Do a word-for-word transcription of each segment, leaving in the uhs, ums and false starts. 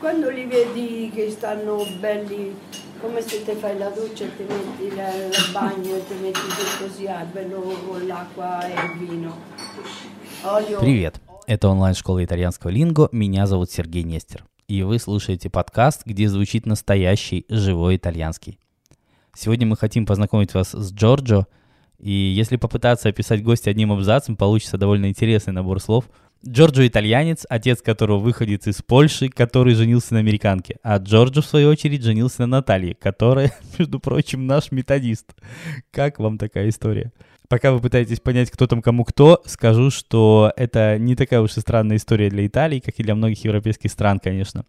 Quando li vedi che stanno belli, come se te fai la doccia e ti metti il bagno e ti metti così, ah, bello con l'acqua e il vino. Olio. Привет, это онлайн-школа итальянского Lingo, меня зовут Сергей Нестер, и вы слушаете подкаст, где звучит настоящий, живой итальянский. Сегодня мы хотим познакомить вас с Джорджо, и если попытаться описать гостя одним абзацем, получится довольно интересный набор слов. Джорджо итальянец, отец которого выходец из Польши, который женился на американке, а Джорджо, в свою очередь, женился на Наталье, которая, между прочим, наш методист. Как вам такая история? Пока вы пытаетесь понять, кто там кому кто, скажу, что это не такая уж и странная история для Италии, как и для многих европейских стран, конечно.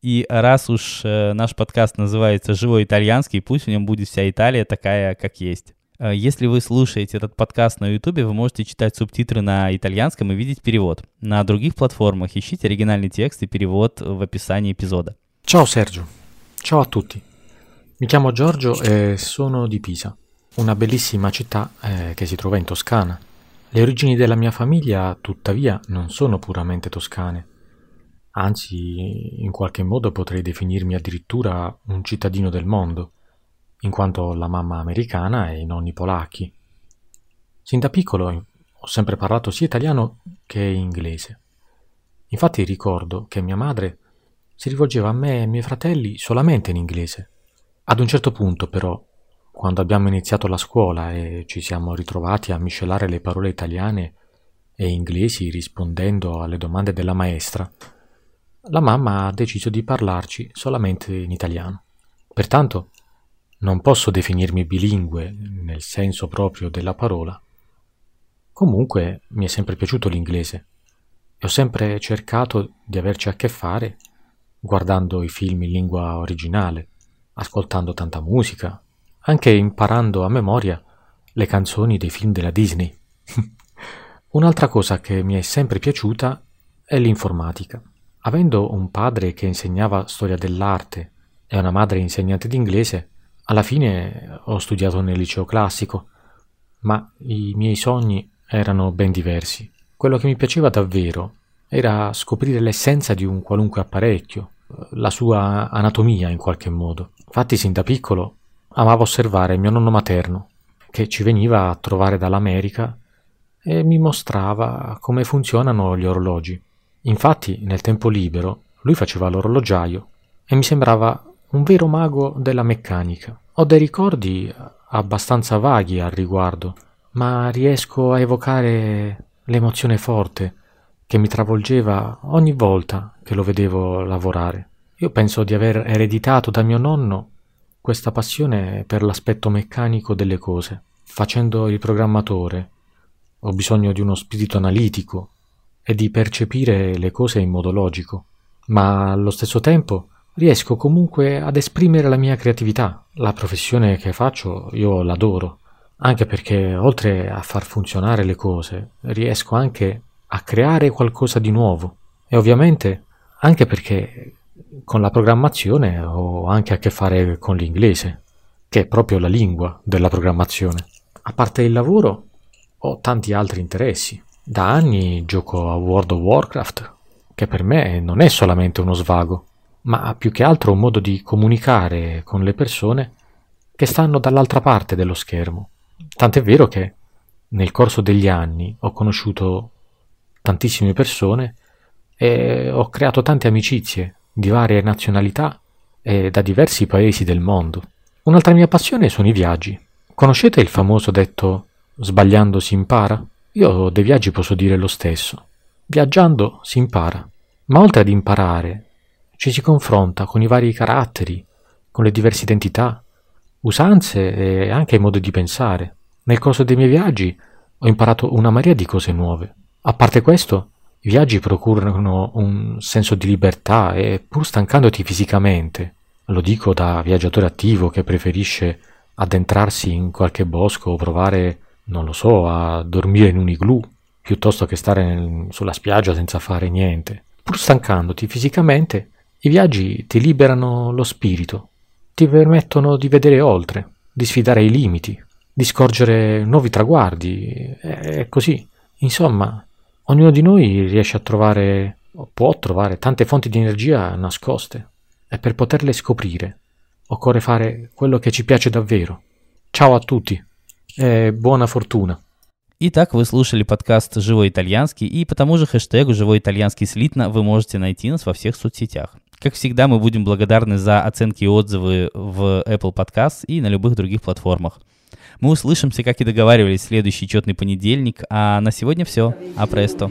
И раз уж наш подкаст называется «Живой итальянский», пусть в нем будет вся Италия такая, как есть. Если вы слушаете этот подкаст на Ютубе, вы можете читать субтитры на итальянском и видеть перевод. На других платформах ищите оригинальный текст и перевод в описании эпизода. Ciao Sergio. Ciao a tutti. Mi chiamo Giorgio e sono di Pisa, una bellissima città eh, che si trova in Toscana. Le origini della mia famiglia, tuttavia, non sono puramente toscane. Anzi, in qualche modo potrei definirmi addirittura un cittadino del mondo, in quanto la mamma americana e i nonni polacchi. Sin da piccolo ho sempre parlato sia italiano che inglese. Infatti ricordo che mia madre si rivolgeva a me e ai miei fratelli solamente in inglese. Ad un certo punto però, quando abbiamo iniziato la scuola e ci siamo ritrovati a miscelare le parole italiane e inglesi rispondendo alle domande della maestra, la mamma ha deciso di parlarci solamente in italiano. Pertanto, non posso definirmi bilingue nel senso proprio della parola. Comunque mi è sempre piaciuto l'inglese e ho sempre cercato di averci a che fare guardando i film in lingua originale, ascoltando tanta musica, anche imparando a memoria le canzoni dei film della Disney. Un'altra cosa che mi è sempre piaciuta è l'informatica. Avendo un padre che insegnava storia dell'arte e una madre insegnante di inglese, alla fine ho studiato nel liceo classico, ma i miei sogni erano ben diversi. Quello che mi piaceva davvero era scoprire l'essenza di un qualunque apparecchio, la sua anatomia in qualche modo. Infatti sin da piccolo amavo osservare mio nonno materno, che ci veniva a trovare dall'America e mi mostrava come funzionano gli orologi. Infatti nel tempo libero lui faceva l'orologiaio e mi sembrava un vero mago della meccanica. Ho dei ricordi abbastanza vaghi al riguardo, ma riesco a evocare l'emozione forte che mi travolgeva ogni volta che lo vedevo lavorare. Io penso di aver ereditato da mio nonno questa passione per l'aspetto meccanico delle cose. Facendo il programmatore, ho bisogno di uno spirito analitico e di percepire le cose in modo logico, ma allo stesso tempo riesco comunque ad esprimere la mia creatività. La professione che faccio io l'adoro, anche perché oltre a far funzionare le cose, riesco anche a creare qualcosa di nuovo. E ovviamente anche perché con la programmazione ho anche a che fare con l'inglese, che è proprio la lingua della programmazione. A parte il lavoro, ho tanti altri interessi. Da anni gioco a World of Warcraft, che per me non è solamente uno svago, ma più che altro un modo di comunicare con le persone che stanno dall'altra parte dello schermo. Tant'è vero che nel corso degli anni ho conosciuto tantissime persone e ho creato tante amicizie di varie nazionalità e da diversi paesi del mondo. Un'altra mia passione sono i viaggi. Conoscete il famoso detto "sbagliando si impara"? Io dei viaggi posso dire lo stesso. Viaggiando si impara. Ma oltre ad imparare, ci si confronta con i vari caratteri, con le diverse identità, usanze e anche modi di pensare. Nel corso dei miei viaggi ho imparato una marea di cose nuove. A parte questo, i viaggi procurano un senso di libertà e pur stancandoti fisicamente, lo dico da viaggiatore attivo che preferisce addentrarsi in qualche bosco o provare, non lo so, a dormire in un igloo, piuttosto che stare nel, sulla spiaggia senza fare niente. Pur stancandoti fisicamente, i viaggi ti liberano lo spirito, ti permettono di vedere oltre, di sfidare i limiti, di scorgere nuovi traguardi, e così. Insomma, ognuno di noi riesce a trovare può trovare tante fonti di energia nascoste e per poterle scoprire occorre fare quello che ci piace davvero. Ciao a tutti e buona fortuna. Итак, вы слушали подкаст «Живой итальянский», и по тому же хэштегу «Живой итальянский» слитно вы можете найти нас во всех соцсетях. Как всегда, мы будем благодарны за оценки и отзывы в Apple Podcasts и на любых других платформах. Мы услышимся, как и договаривались, в следующий четный понедельник. А на сегодня все. А престо.